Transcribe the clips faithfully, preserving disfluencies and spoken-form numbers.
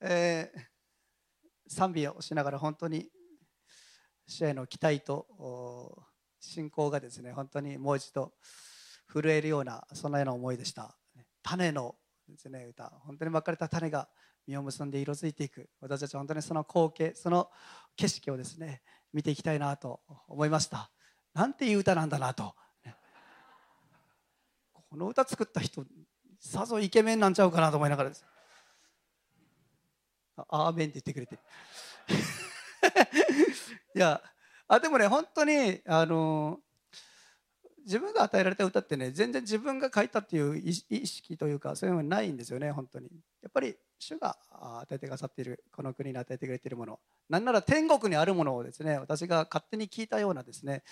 えー、賛美をしながら本当に試合の期待と信仰がですね、本当にもう一度震えるような、そんなような思いでした。種のですね、歌、本当にまかれた種が実を結んで色づいていく、私たち本当にその光景、その景色をですね見ていきたいなと思いました。なんていう歌なんだなとこの歌作った人さぞイケメンなんちゃうかなと思いながらです。あ、アーメンって言ってくれていや、あでもね、本当にあの自分が与えられた歌ってね、全然自分が書いたっていう意識というか、そういうのはないんですよね。本当にやっぱり主が与えてくださっている、この国に与えてくれているもの、なんなら天国にあるものをですね、私が勝手に聞いたようなですね、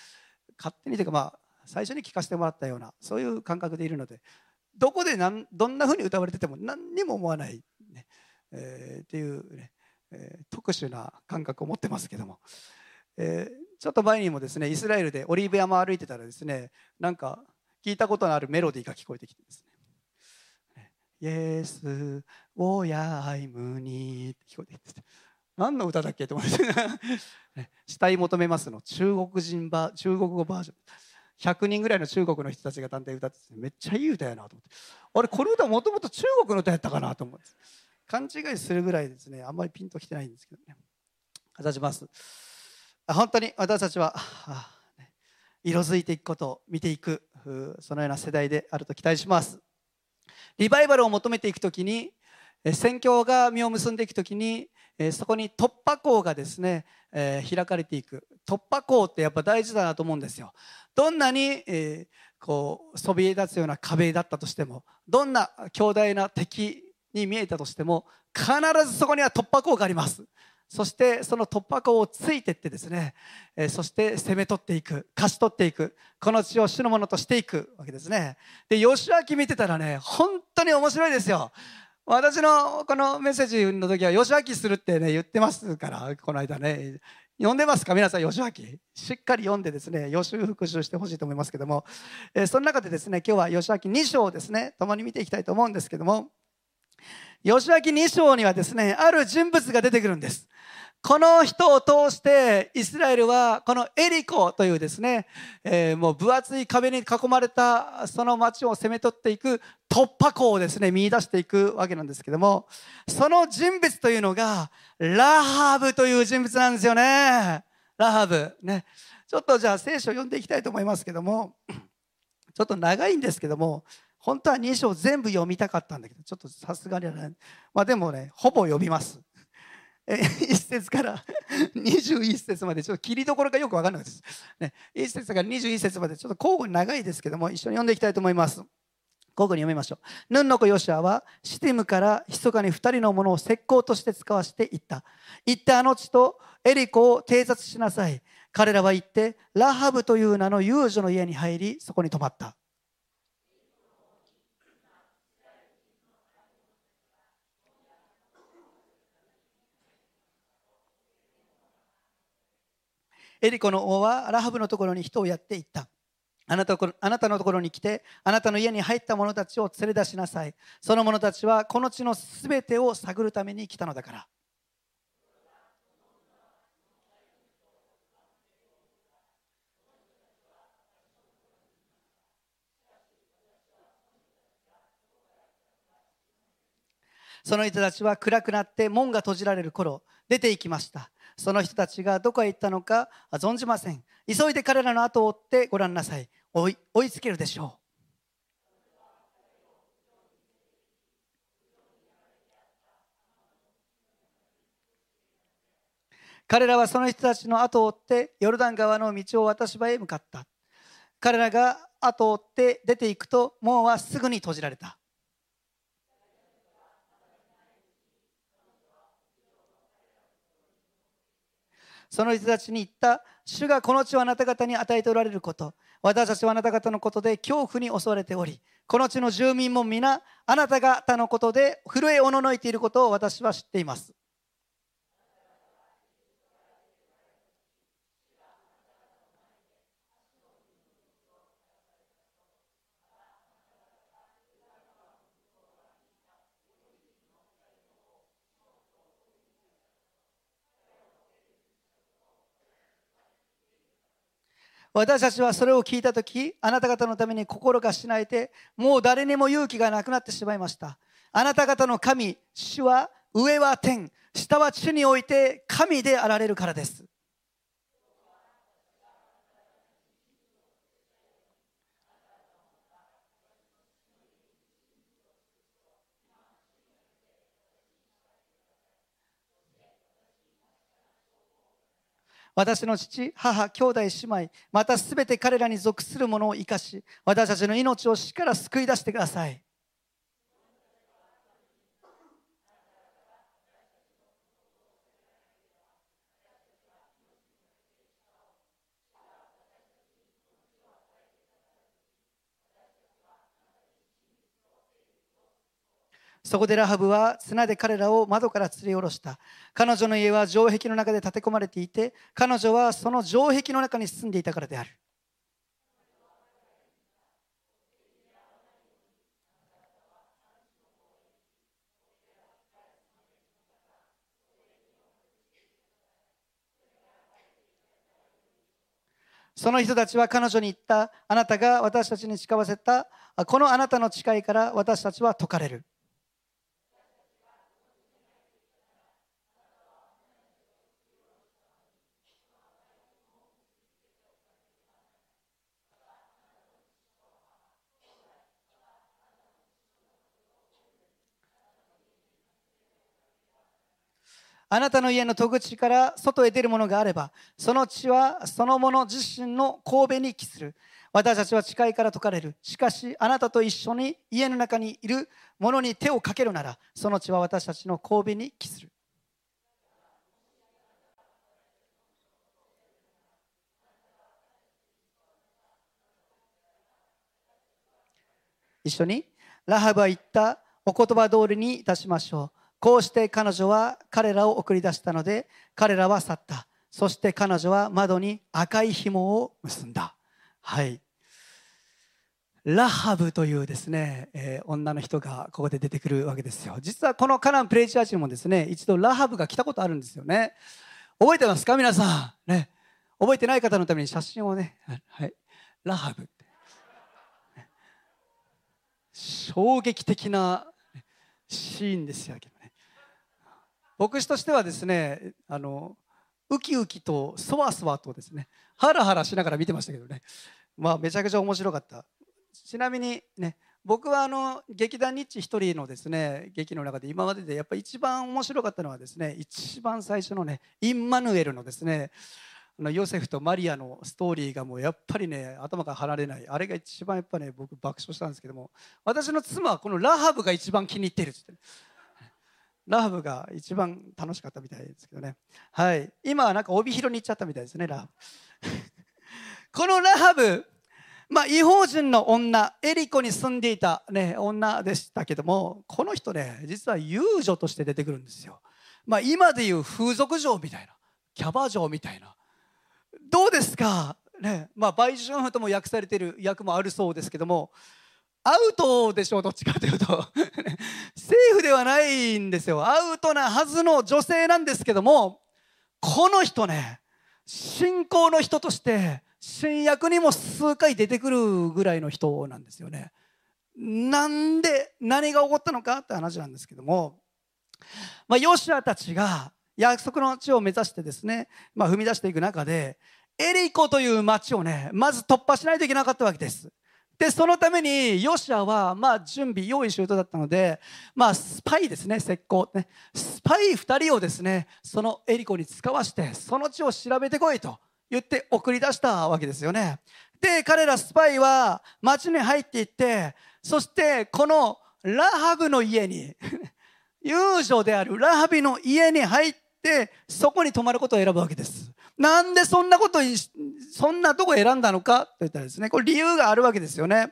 勝手にというか、まあ最初に聞かせてもらったような、そういう感覚でいるので、どこでなんどんなふうに歌われてても何にも思わない、ねえー、っていう、ねえー、特殊な感覚を持ってますけども、えー、ちょっと前にもですね、イスラエルでオリーブ山を歩いてたらですね、なんか聞いたことのあるメロディーが聞こえてきてですね、イエスをやいむにって聞こえてきて、何の歌だっけと思って死体求めますの中国人バ中国語バージョン、ひゃくにんぐらいの中国の人たちが団体歌って、めっちゃいい歌やなと思って、あれこの歌もともと中国の歌やったかなと思って勘違いするぐらいですね、あんまりピンときてないんですけどね。感じます。本当に私たちは色づいていくことを見ていく、そのような世代であると期待します。リバイバルを求めていくときに、宣教が実を結んでいくときに、そこに突破口がですね、えー、開かれていく。突破口ってやっぱ大事だなと思うんですよ。どんなに、えー、こうそびえ立つような壁だったとしても、どんな強大な敵に見えたとしても、必ずそこには突破口があります。そしてその突破口をついていってですね、えー、そして攻め取っていく、勝ち取っていく、この地を主のものとしていくわけですね。で、ヨシュア記見てたらね、本当に面白いですよ。私のこのメッセージの時はヨシュア記するってね言ってますから、この間ね、読んでますか皆さん。ヨシュア記しっかり読んでですね、予習復習してほしいと思いますけども、えー、その中でですね、今日はヨシュア記に章をですね共に見ていきたいと思うんですけども、ヨシュア記に章にはですね、ある人物が出てくるんです。この人を通してイスラエルはこのエリコというですね、えー、もう分厚い壁に囲まれたその町を攻め取っていく突破口をですね見出していくわけなんですけども、その人物というのがラハブという人物なんですよね。ラハブね、ちょっとじゃあ聖書を読んでいきたいと思いますけども、ちょっと長いんですけども、本当はに章全部読みたかったんだけど、ちょっとさすがにはね、まあでもね、ほぼ読みます。いち節からにじゅういち節まで、ちょっと切りどころがよく分からないです、ね、いち節からにじゅういち節までちょっと交互に長いですけども、一緒に読んでいきたいと思います。交互に読みましょう。ヌンの子ヨシュアはシティムから密かにふたりの者を石膏として使わしていった。行ってあの地とエリコを偵察しなさい。彼らは行ってラハブという名の遊女の家に入り、そこに泊まった。エリコの王はラハブのところに人をやっていった。あなたのところに来て、あなたの家に入った者たちを連れ出しなさい。その者たちはこの地のすべてを探るために来たのだから。その人たちは暗くなって門が閉じられる頃出て行きました。その人たちがどこへ行ったのか存じません。急いで彼らの後を追ってご覧なさい。追い、追いつけるでしょう。彼らはその人たちの後を追ってヨルダン川の道を渡し場へ向かった。彼らが後を追って出ていくと、門はすぐに閉じられた。その人たちに言った。主がこの地をあなた方に与えておられること、私たちはあなた方のことで恐怖に襲われており、この地の住民も皆あなた方のことで震えおののいていることを私は知っています。私たちはそれを聞いたとき、あなた方のために心がしなえて、もう誰にも勇気がなくなってしまいました。あなた方の神、主は上は天、下は地において神であられるからです。私の父、母、兄弟、姉妹、またすべて彼らに属する者を生かし、私たちの命を死から救い出してください。そこでラハブは綱で彼らを窓から吊り下ろした。彼女の家は城壁の中で建て込まれていて、彼女はその城壁の中に住んでいたからである。その人たちは彼女に言った。あなたが私たちに誓わせた、このあなたの誓いから私たちは解かれる。あなたの家の戸口から外へ出るものがあれば、その血はその者自身の頭部に帰する。私たちは誓いから解かれる。しかし、あなたと一緒に家の中にいる者に手をかけるなら、その血は私たちの頭部に帰する。一緒に、ラハブは言った、お言葉通りにいたしましょう。こうして彼女は彼らを送り出したので、彼らは去った。そして彼女は窓に赤い紐を結んだ。はい。ラハブというですね、えー、女の人がここで出てくるわけですよ。実はこのカナンプレイチャーチにもですね、一度ラハブが来たことあるんですよね。覚えてますか皆さん。ね。覚えてない方のために写真をね、はい。ラハブ。衝撃的なシーンですよ。牧師としてはですね、あのウキウキとそわそわとですね、ハラハラしながら見てましたけどね、まあ、めちゃくちゃ面白かった。ちなみにね、僕はあの劇団ニッチ一人のですね、劇の中で今まででやっぱり一番面白かったのはですね、一番最初のね、インマヌエルのですね、あのヨセフとマリアのストーリーがもうやっぱりね、頭が離れない、あれが一番やっぱね、僕爆笑したんですけども、私の妻はこのラハブが一番気に入っているって言って。ラハブが一番楽しかったみたいですけどね。はい。今はなんか帯広に行っちゃったみたいですね、ラハブ。このラハブ、まあ、異邦人の女、エリコに住んでいた、ね、女でしたけども、この人ね、実は遊女として出てくるんですよ。まあ、今でいう風俗嬢みたいな、キャバ嬢みたいな。どうですかね。まあ、売春婦とも訳されている訳もあるそうですけども、アウトでしょう、どっちかというとセーフではないんですよ。アウトなはずの女性なんですけども、この人ね、信仰の人として新約にも数回出てくるぐらいの人なんですよね。なんで何が起こったのかって話なんですけども、まあ、ヨシュアたちが約束の地を目指してですね、まあ、踏み出していく中で、エリコという町をね、まず突破しないといけなかったわけです。で、そのためにヨシュアは、まあ、準備、用意周到だったので、まあ、スパイですね、石膏、ね、スパイふたりをですね、そのエリコに使わして、その地を調べてこいと言って送り出したわけですよね。で、彼らスパイは町に入っていって、そしてこのラハブの家に、遊女であるラハビの家に入って、そこに泊まることを選ぶわけです。なんでそんなこと、そんなとこ選んだのかといったらですね、これ理由があるわけですよね。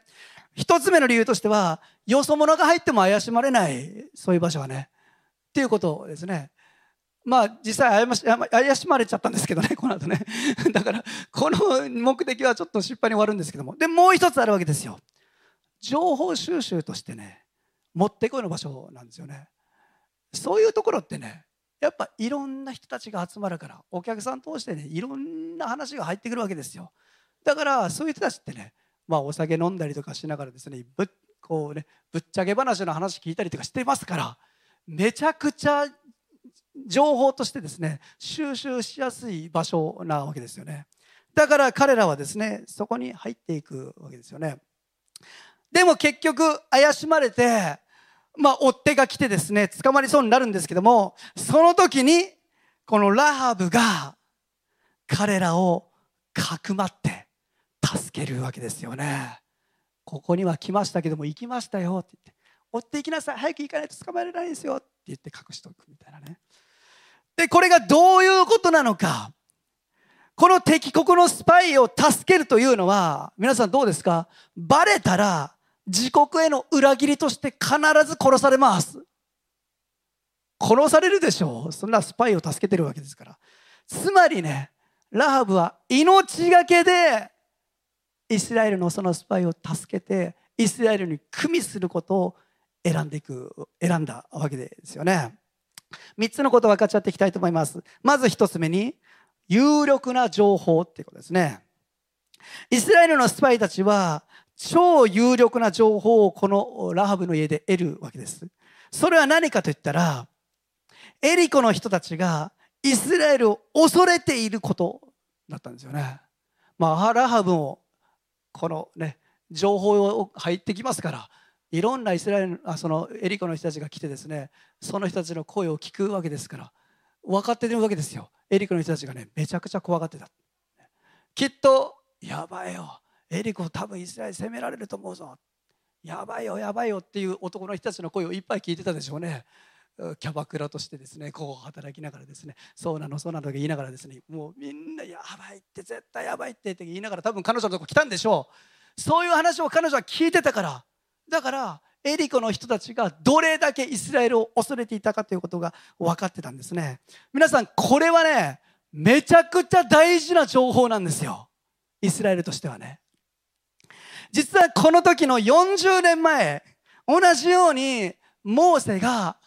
一つ目の理由としては、よそ者が入っても怪しまれない、そういう場所はね。っていうことですね。まあ、実際怪し、怪しまれちゃったんですけどね、この後ね。だから、この目的はちょっと失敗に終わるんですけども。で、もう一つあるわけですよ。情報収集としてね、もってこいの場所なんですよね。そういうところってね、やっぱいろんな人たちが集まるから、お客さん通してね、いろんな話が入ってくるわけですよ。だからそういう人たちってね、まあ、お酒飲んだりとかしながらですね、ぶこうね、ぶっちゃけ話の話聞いたりとかしてますから、めちゃくちゃ情報としてですね収集しやすい場所なわけですよね。だから彼らはですねそこに入っていくわけですよね。でも結局怪しまれて、まあ、追っ手が来てですね捕まりそうになるんですけども、その時にこのラハブが彼らをかくまって助けるわけですよね。ここには来ましたけども行きましたよって言って、追っていきなさい、早く行かないと捕まえられないですよって言って隠しておくみたいなね。でこれがどういうことなのか、この敵国のスパイを助けるというのは皆さんどうですか？バレたら自国への裏切りとして必ず殺されます。殺されるでしょう。そんなスパイを助けてるわけですから。つまりね、ラハブは命がけでイスラエルのそのスパイを助けてイスラエルに組みすることを選んでいく選んだわけですよね。みっつのことを分かち合っていきたいと思います。まずひとつめに、有力な情報っていうことですね。イスラエルのスパイたちは超有力な情報をこのラハブの家で得るわけです。それは何かといったら、エリコの人たちがイスラエルを恐れていることだったんですよね。まあ、ラハブもこのね情報を入ってきますから、いろんなイスラエルあそのエリコの人たちが来てですね、その人たちの声を聞くわけですから、分かっているわけですよ。エリコの人たちがねめちゃくちゃ怖がってた。きっとやばいよ、エリコ多分イスラエル攻められると思うぞ、やばいよやばいよっていう男の人たちの声をいっぱい聞いてたでしょうね。キャバクラとしてですねこう働きながらですね、そうなのそうなのと言いながらですね、もうみんなやばいって絶対やばいってって言いながら多分彼女のとこ来たんでしょう。そういう話を彼女は聞いてたから、だからエリコの人たちがどれだけイスラエルを恐れていたかということが分かってたんですね。皆さんこれはねめちゃくちゃ大事な情報なんですよ、イスラエルとしてはね。実はこの時のよんじゅうねんまえ、同じようにモーセが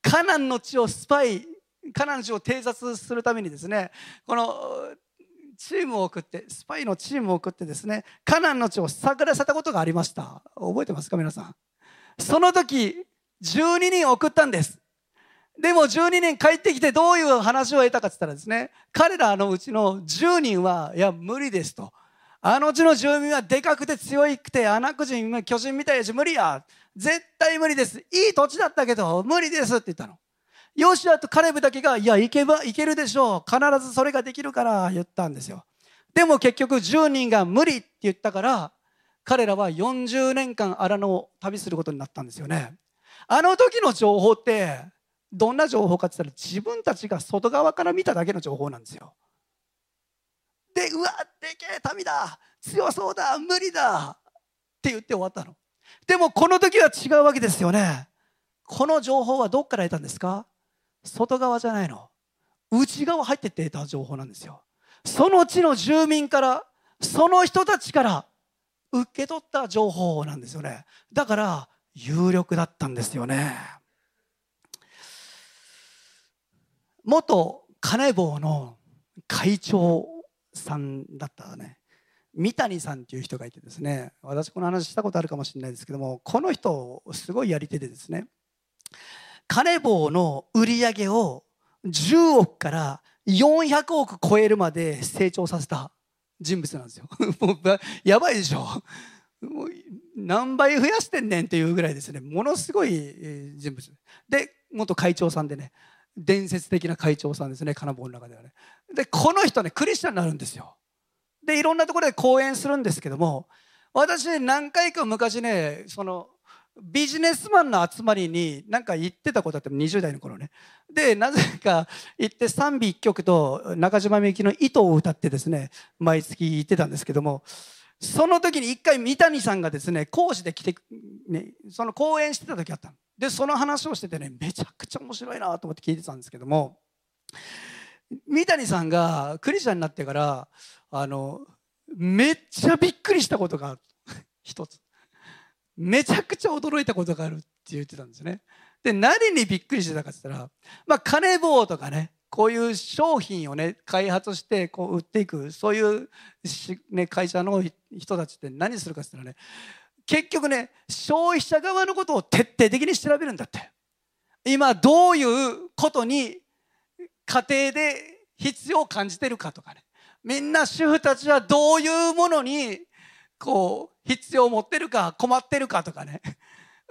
カナンの地をスパイカナンの地を偵察するためにですね、このチームを送ってスパイのチームを送ってですねカナンの地を探らせたことがありました。覚えてますか皆さん。その時じゅうににん送ったんです。でもじゅうににん帰ってきてどういう話を得たかって言ったらですね、彼らのうちのじゅうにんはいや無理ですと、あのうちの住民はでかくて強くて穴くじ巨人みたいやし無理や、絶対無理です、いい土地だったけど無理ですって言ったの。ヨシュアとカレブだけがいや行けば行けるでしょう、必ずそれができるから言ったんですよ。でも結局じゅうにんが無理って言ったから、彼らはよんじゅうねんかん荒野を旅することになったんですよね。あの時の情報ってどんな情報かって言ったら、自分たちが外側から見ただけの情報なんですよ。でうわでけえ民だ、強そうだ、無理だって言って終わったの。でもこの時は違うわけですよね。この情報はどっから得たんですか？外側じゃないの、内側入ってって得た情報なんですよ。その地の住民から、その人たちから受け取った情報なんですよね。だから有力だったんですよね。元カネボウの会長さんだったね、三谷さんっていう人がいてですね、私この話したことあるかもしれないですけども、この人すごいやり手でですね、カネボウの売り上げをじゅうおくからよんひゃくおく超えるまで成長させた人物なんですよ。もうやばいでしょ、もう何倍増やしてんねんっていうぐらいですね、ものすごい人物で、元会長さんでね、伝説的な会長さんですね、カナボの中ではね。でこの人ねクリスチャンになるんですよ。でいろんなところで講演するんですけども、私何回か昔ねそのビジネスマンの集まりに何か行ってたことあって、にじゅうだいの頃ね、でなぜか行って賛美いっきょくと中島みゆきの「糸」を歌ってですね毎月行ってたんですけども、その時にいっかい三谷さんがですね講師で来て、ね、その講演してた時あったの。でその話をしててねめちゃくちゃ面白いなと思って聞いてたんですけども、三谷さんがクリスチャンになってからあのめっちゃびっくりしたことがある一つ、めちゃくちゃ驚いたことがあるって言ってたんですね。で何にびっくりしてたかって言ったら、まあカネボウとかねこういう商品をね開発してこう売っていく、そういうし、ね、会社の人たちって何するかって言ったらね、結局ね消費者側のことを徹底的に調べるんだって。今どういうことに家庭で必要を感じてるかとかね、みんな主婦たちはどういうものにこう必要を持ってるか困ってるかとかね、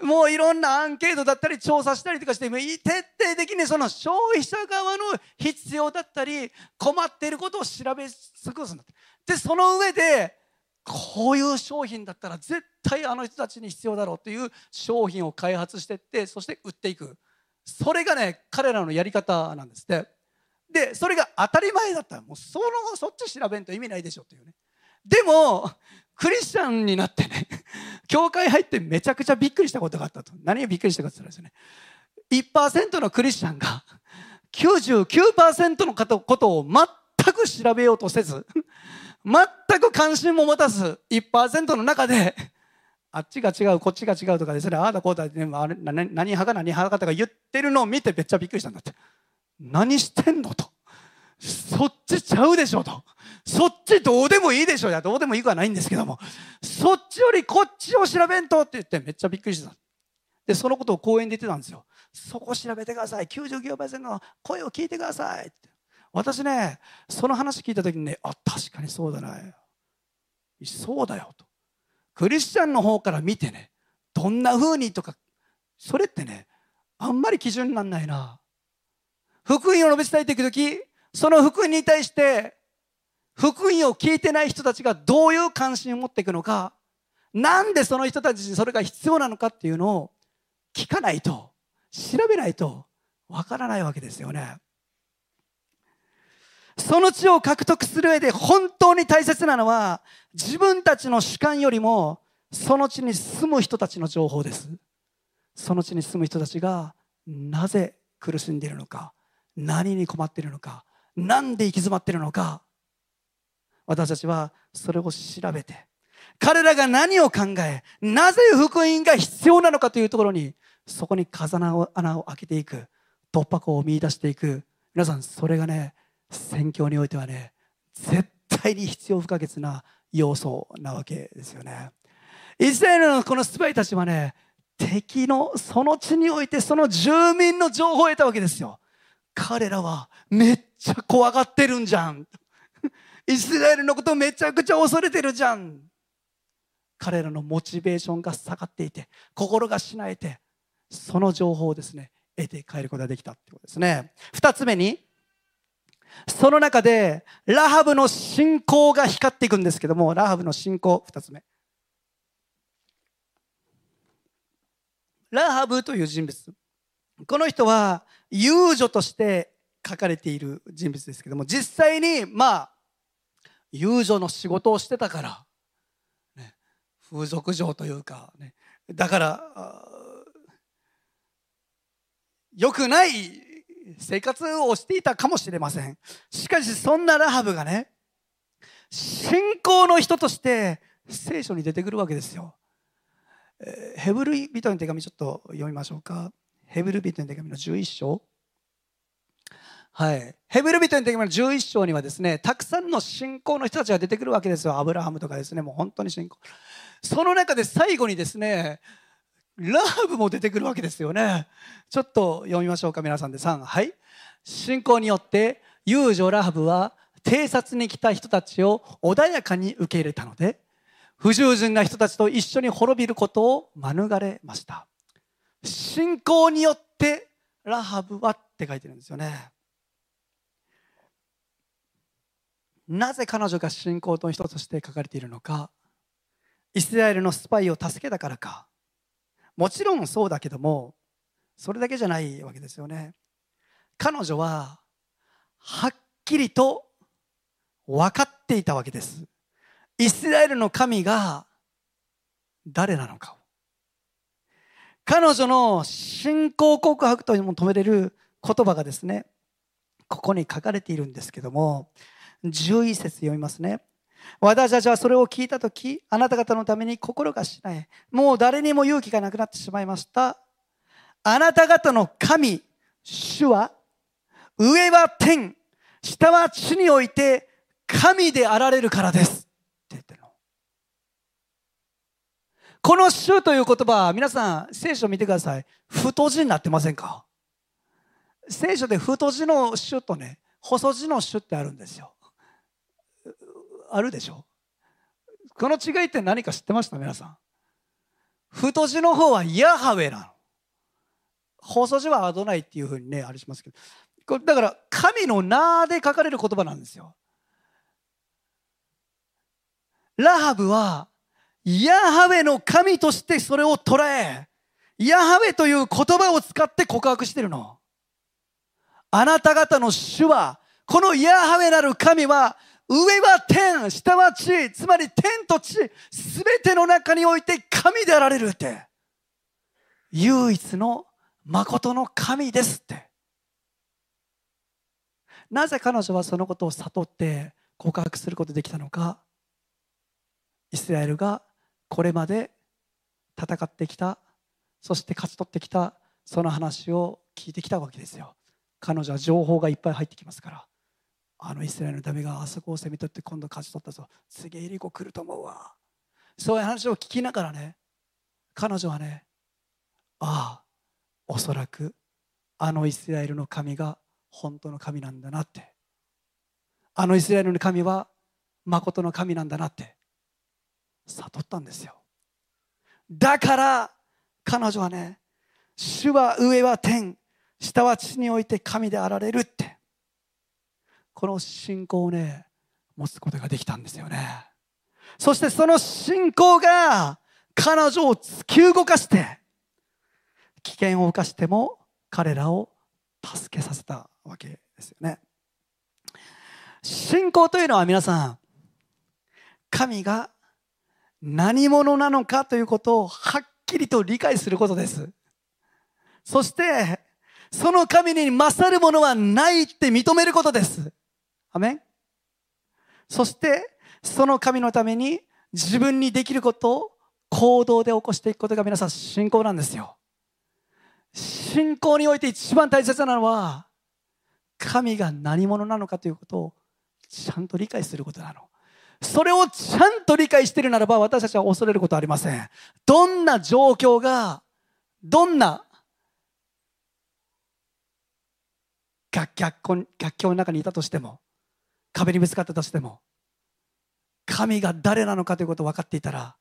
もういろんなアンケートだったり調査したりとかして、徹底的にその消費者側の必要だったり困っていることを調べ尽くすんだって。でその上でこういう商品だったら絶対あの人たちに必要だろうという商品を開発していって、そして売っていく、それがね彼らのやり方なんですって。でそれが当たり前だったらもうそのそっち調べんと意味ないでしょっていうね。でもクリスチャンになってね、教会入ってめちゃくちゃびっくりしたことがあったと。何がびっくりしたかって言ったらですね、 いちパーセント のクリスチャンが きゅうじゅうきゅうパーセント のことを全く調べようとせず、全く関心も持たず いちパーセント の中であっちが違うこっちが違うとかですね、ああだこうだ、ね、あれ何派か何派かとか言ってるのを見てめっちゃびっくりしたんだって。何してんのと、そっちちゃうでしょと、そっちどうでもいいでしょ、いやどうでもいいくはないんですけども、そっちよりこっちを調べんとって言ってめっちゃびっくりしてた。でそのことを講演で言ってたんですよ。そこ調べてください、 きゅうじゅうきゅうパーセント の声を聞いてくださいって。私ねその話聞いた時にね、あ確かにそうだな、そうだよと、クリスチャンの方から見てねどんな風にとか、それってねあんまり基準になんないな。福音を述べ伝えていくとき、その福音に対して福音を聞いてない人たちがどういう関心を持っていくのか、なんでその人たちにそれが必要なのかっていうのを聞かないと、調べないとわからないわけですよね。その地を獲得する上で本当に大切なのは、自分たちの主観よりもその地に住む人たちの情報です。その地に住む人たちがなぜ苦しんでいるのか、何に困っているのか、なんで行き詰まっているのか、私たちはそれを調べて、彼らが何を考え、なぜ福音が必要なのかというところに、そこに風の穴を開けていく、突破口を見出していく。皆さん、それがね、宣教においてはね、絶対に必要不可欠な要素なわけですよね。イスラエルのこのスパイたちはね、敵のその地においてその住民の情報を得たわけですよ。彼らはめっちゃ怖がってるんじゃん。イスラエルのことめちゃくちゃ恐れてるじゃん。彼らのモチベーションが下がっていて、心がしなえて、その情報をですね、得て帰ることができたってことですね。二つ目に、その中でラハブの信仰が光っていくんですけども、ラハブの信仰、二つ目。ラハブという人物。この人は遊女として書かれている人物ですけども、実際にまあ遊女の仕事をしてたから、ね、風俗嬢というか、ね、だから良くない生活をしていたかもしれません。しかしそんなラハブがね、信仰の人として聖書に出てくるわけですよ。えー、ヘブル人の手紙ちょっと読みましょうか。ヘブル人の手紙のじゅういっ章、はい、ヘブル人の手紙のじゅういっ章にはですね、たくさんの信仰の人たちが出てくるわけですよ。アブラハムとかですね、もう本当に信仰。その中で最後にですね、ラハブも出てくるわけですよね。ちょっと読みましょうか、皆さんでさん、はい、信仰によって遊女ラハブは偵察に来た人たちを穏やかに受け入れたので、不従順な人たちと一緒に滅びることを免れました。信仰によってラハブはって書いてるんですよね。なぜ彼女が信仰の人として書かれているのか、イスラエルのスパイを助けたからか、もちろんそうだけども、それだけじゃないわけですよね。彼女ははっきりと分かっていたわけです。イスラエルの神が誰なのかを。彼女の信仰告白とも止めれる言葉がですね、ここに書かれているんですけども、じゅういっ節読みますね。私たちはそれを聞いたとき、あなた方のために心がしない。もう誰にも勇気がなくなってしまいました。あなた方の神、主は上は天、下は地において神であられるからですって言ってるの。この主という言葉、皆さん聖書見てください。太字になってませんか？聖書で太字の主とね、細字の主ってあるんですよ。あるでしょ。この違いって何か知ってました？皆さん。太字の方はヤハウェなの。細字はアドナイっていうふうにね、あれしますけど。これだから神の名で書かれる言葉なんですよ。ラハブはヤハウェの神としてそれを捉え、ヤハウェという言葉を使って告白してるの。あなた方の主は、このヤハウェなる神は、上は天、下は地、つまり天と地、すべての中において神であられるって。唯一の誠の神ですって。なぜ彼女はそのことを悟って告白することができたのか。イスラエルがこれまで戦ってきた、そして勝ち取ってきた、その話を聞いてきたわけですよ。彼女は情報がいっぱい入ってきますから、あのイスラエルのためがあそこを攻め取って今度勝ち取ったぞ、次エリコ来ると思うわ、そういう話を聞きながらね、彼女はね、ああおそらくあのイスラエルの神が本当の神なんだなって、あのイスラエルの神は誠の神なんだなって悟ったんですよ。だから彼女はね、主は上は天、下は地において神であられるって、この信仰をね持つことができたんですよね。そしてその信仰が彼女を突き動かして危険を冒しても彼らを助けさせたわけですよね。信仰というのは皆さん、神が何者なのかということをはっきりと理解することです。そしてその神に勝るものはないって認めることです。アメン。そしてその神のために自分にできることを行動で起こしていくことが皆さん信仰なんですよ。信仰において一番大切なのは神が何者なのかということをちゃんと理解することなの。それをちゃんと理解しているならば私たちは恐れることはありません。どんな状況が、どんな逆境の中にいたとしても、壁にぶつかったとしても、神が誰なのかということを分かっていたら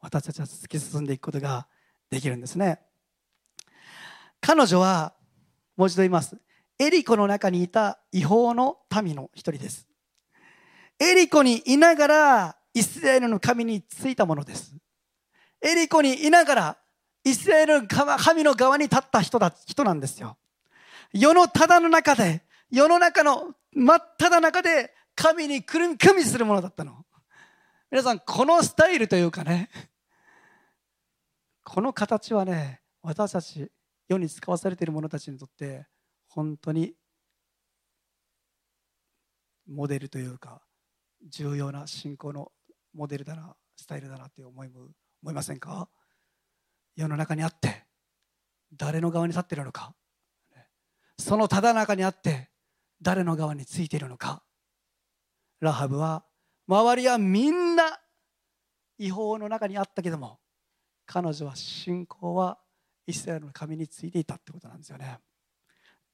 私たちは突き進んでいくことができるんですね。彼女は、もう一度言います、エリコの中にいた違法の民の一人です。エリコにいながらイスラエルの神についたものです。エリコにいながらイスラエルの神の側に立った人だ、人なんですよ。世のただの中で、世の中の真っただ中で神にくるみくみするものだったの。皆さん、このスタイルというかね、この形はね、私たち世に使わされている者たちにとって本当にモデルというか重要な信仰のモデルだな、スタイルだなって思いも思いませんか？世の中にあって誰の側に立っているのか、そのただ中にあって誰の側についているのか。ラハブは、周りはみんな違法の中にあったけども、彼女は信仰はイスラエルの神についていたってことなんですよね。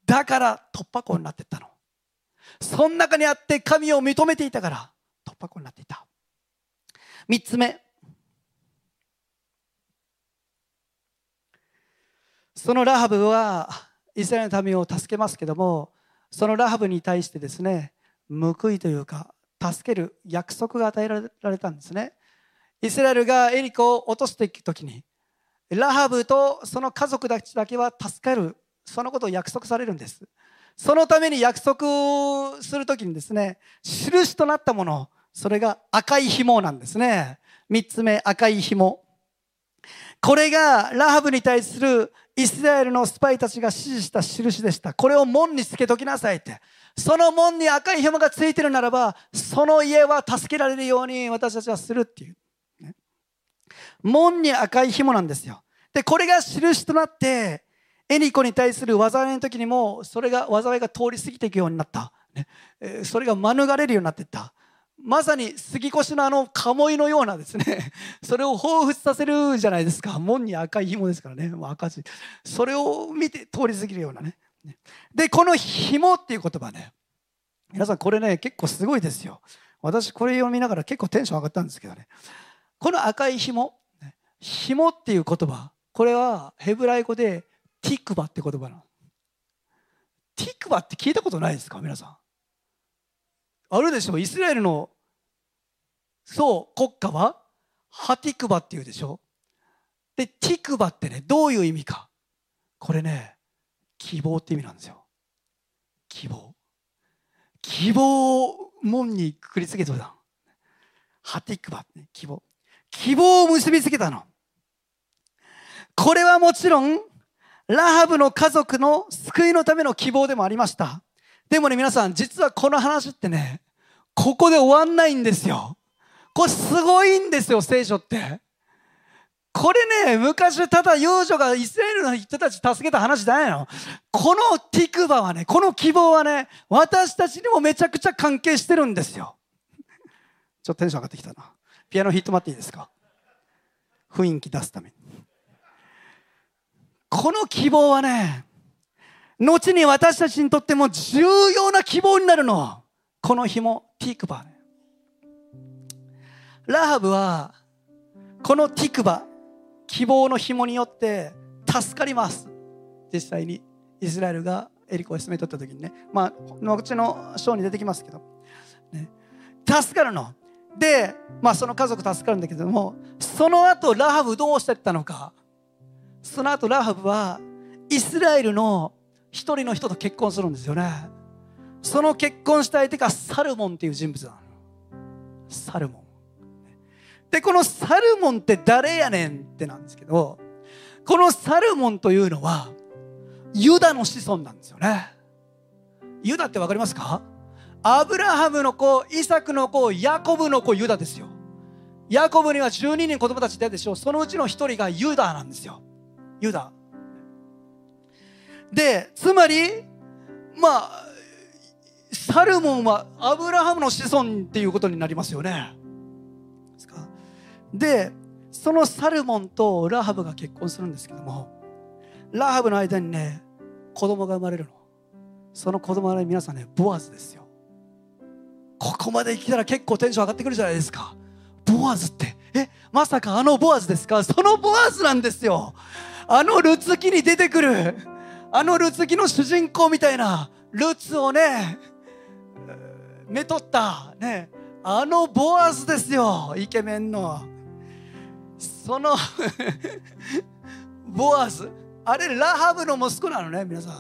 だから突破口になっていったの。その中にあって神を認めていたから突破口になっていた。みっつめ、そのラハブはイスラエルの民を助けますけども、そのラハブに対してですね、報いというか助ける約束が与えられたんですね。イスラエルがエリコを落としていくときに、ラハブとその家族たちだけは助かる、そのことを約束されるんです。そのために約束をするときにですね、印となったもの、それが赤い紐なんですね。みっつめ、赤い紐、これがラハブに対するイスラエルのスパイたちが指示した印でした。これを門につけときなさいって。その門に赤い紐がついてるならば、その家は助けられるように私たちはするっていう。ね、門に赤い紐なんですよ。で、これが印となって、エリコに対する災いの時にも、それが災いが通り過ぎていくようになった、ね、それが免れるようになっていった。まさに杉越のあの鴨居のようなですね、それを彷彿させるじゃないですか。門に赤い紐ですからね、もう赤字。それを見て通り過ぎるようなね。で、この紐っていう言葉ね、皆さんこれね、結構すごいですよ。私これ読みながら結構テンション上がったんですけどね。この赤い紐、紐っていう言葉、これはヘブライ語でティクバって言葉なの。ティクバって聞いたことないですか、皆さん。あるでしょ。イスラエルのそう国家はハティクバっていうでしょ。でティクバってね、どういう意味か。これね、希望って意味なんですよ。希望、希望を門にくくりつけておいたの。ハティクバって、ね、希望、希望を結びつけたの。これはもちろんラハブの家族の救いのための希望でもありました。でもね、皆さん、実はこの話ってね、ここで終わんないんですよ。これすごいんですよ、聖書って。これね、昔ただ幼女がイスラエルの人たち助けた話じゃないの。このティクバはね、この希望はね、私たちにもめちゃくちゃ関係してるんですよ。ちょっとテンション上がってきたな。ピアノ弾いてもらっていいですか。雰囲気出すために。この希望はね、後に私たちにとっても重要な希望になるの。この紐、ティクバ。ラハブはこのティクバ、希望の紐によって助かります。実際にイスラエルがエリコを攻め取った時にね、まあ後の章に出てきますけど、ね、助かるので、まあその家族助かるんだけども、その後ラハブどうしてったのか。その後ラハブはイスラエルの一人の人と結婚するんですよね。その結婚した相手がサルモンっていう人物なの。サルモンで、このサルモンって誰やねんってなんですけど、このサルモンというのはユダの子孫なんですよね。ユダってわかりますか。アブラハムの子、イサクの子、ヤコブの子、ユダですよ。ヤコブにはじゅうににん子供たちででしょう。そのうちの一人がユダなんですよ。ユダで、つまり、まあ、サルモンはアブラハムの子孫っていうことになりますよね。ですか。で、そのサルモンとラハブが結婚するんですけども、ラハブの間にね、子供が生まれるの。その子供はね、皆さんね、ボアズですよ。ここまで来たら結構テンション上がってくるじゃないですか。ボアズって、え、まさかあのボアズですか。そのボアズなんですよ。あのルツ記に出てくる。あのルツ記の主人公みたいなルツをね、めとった、ね、あのボアズですよ、イケメンの。そのボアズ、あれラハブの息子なのね、皆さ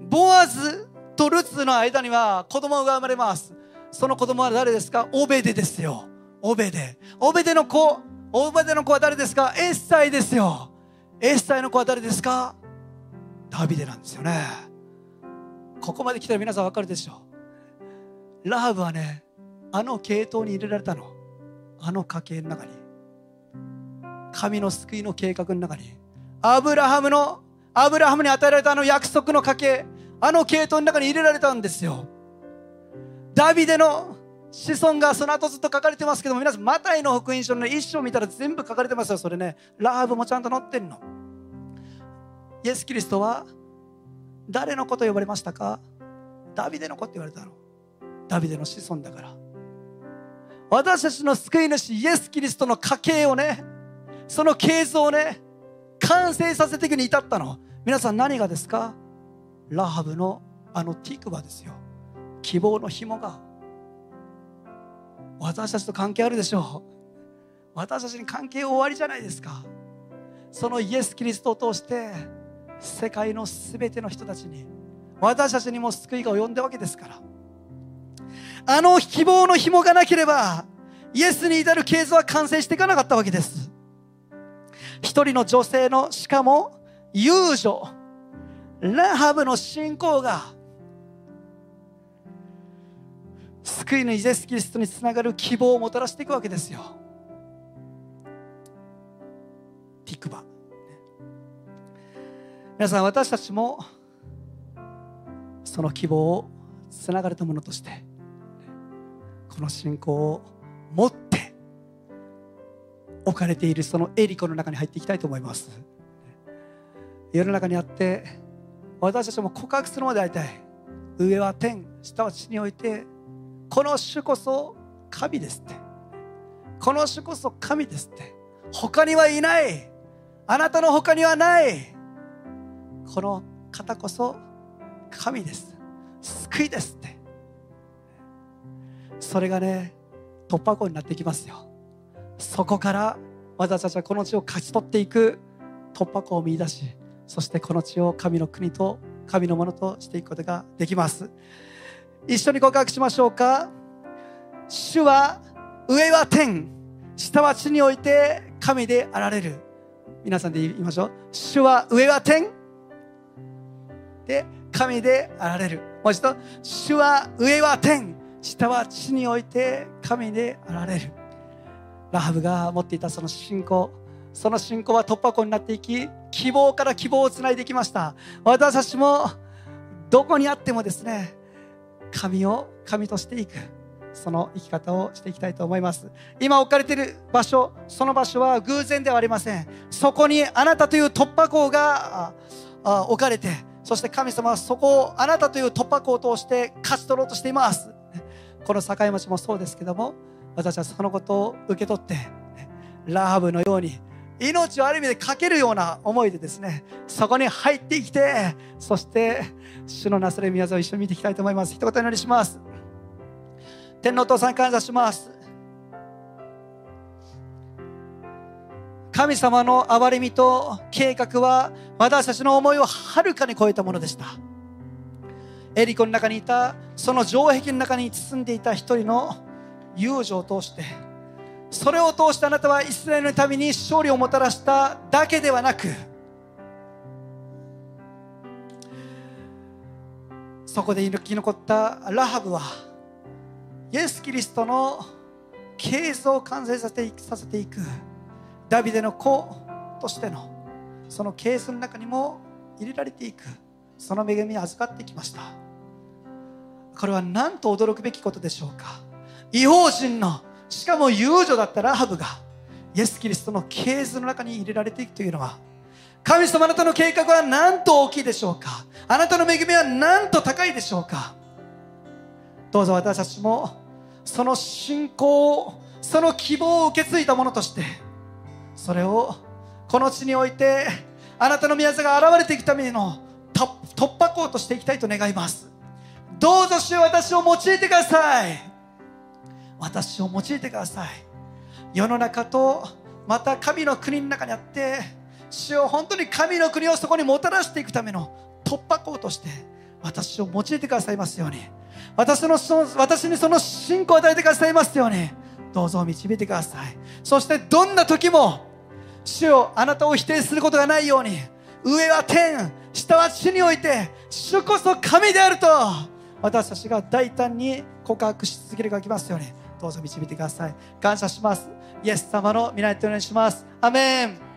ん。ボアズとルツの間には子供が生まれます。その子供は誰ですか。オベデですよ、オベデ。オベデの子、オベデの子は誰ですか。エッサイですよ。エッサイの子は誰ですか。ダビデなんですよね。ここまで来たら皆さん分かるでしょう。ラハブはね、あの系統に入れられたの。あの家系の中に、神の救いの計画の中に、アブラハムのアブラハムに与えられたあの約束の家系、あの系統の中に入れられたんですよ。ダビデの子孫がその後ずっと書かれてますけども、皆さんマタイの福音書の一章見たら全部書かれてますよ。それね、ラハブもちゃんと載ってるの。イエス・キリストは誰の子と呼ばれましたか。ダビデの子って言われたの。ダビデの子孫だから。私たちの救い主イエス・キリストの家系をね、その系図をね、完成させていくに至ったの。皆さん何がですか。ラハブのあのティクバですよ。希望の紐が私たちと関係あるでしょう。私たちに関係終わりじゃないですか。そのイエス・キリストを通して世界のすべての人たちに、私たちにも救いが及んだわけですから、あの希望の紐がなければイエスに至る系図は完成していかなかったわけです。一人の女性の、しかも遊女ラハブの信仰が救いのイエス・キリストにつながる希望をもたらしていくわけですよ。ティクバ。皆さん、私たちもその希望をつながれたものとして、この信仰を持って置かれているそのエリコの中に入っていきたいと思います。世の中にあって私たちも告白するまで会いたい。上は天、下は地において、この主こそ神ですって、この主こそ神ですって、他にはいない、あなたの他にはない、この方こそ神です、救いですって。それがね、突破口になってきますよ。そこから私たちはこの地を勝ち取っていく突破口を見出し、そしてこの地を神の国と神のものとしていくことができます。一緒に告白しましょうか。主は、上は天、下は地において神であられる。皆さんで言いましょう。主は、上は天で神であられる。もう一度、主は、上は天、下は地において神であられる。ラハブが持っていたその信仰、その信仰は突破口になっていき、希望から希望をつないでいきました。私たちもどこにあってもですね、神を神としていく、その生き方をしていきたいと思います。今置かれている場所、その場所は偶然ではありません。そこにあなたという突破口が置かれて、そして神様はそこをあなたという突破口を通して勝ち取ろうとしています。この境町もそうですけども、私はそのことを受け取って、ラハブのように命をある意味でかけるような思いでですね、そこに入ってきて、そして主のなされる御業を一緒に見ていきたいと思います。一言お祈りします。天のお父さん、感謝します。神様の憐れみと計画は私たちの思いをはるかに超えたものでした。エリコの中にいた、その城壁の中に包んでいた一人の友情を通して、それを通してあなたはイスラエルの民に勝利をもたらしただけではなく、そこで生き残ったラハブはイエス・キリストの形像を完成させていくダビデの子としてのその形像の中にも入れられていく、その恵みを預かってきました。これはなんと驚くべきことでしょうか。異邦人の、しかも遊女だったラハブがイエス・キリストの系図の中に入れられていくというのは、神様あなたの計画はなんと大きいでしょうか。あなたの恵みはなんと高いでしょうか。どうぞ私たちもその信仰を、その希望を受け継いだものとして、それをこの地においてあなたの御業が現れていくための突破口としていきたいと願います。どうぞ主よ、私を用いてください。私を用いてください。世の中とまた神の国の中にあって、主を本当に神の国をそこにもたらしていくための突破口として私を用いてくださいますように、私のその私にその信仰を与えてくださいますように、どうぞ導いてください。そしてどんな時も主を、あなたを否定することがないように、上は天、下は地において主こそ神であると私たちが大胆に告白し続けることができますように、どうぞ導いてください。感謝します。イエス様の御名によってお願いします。アメン。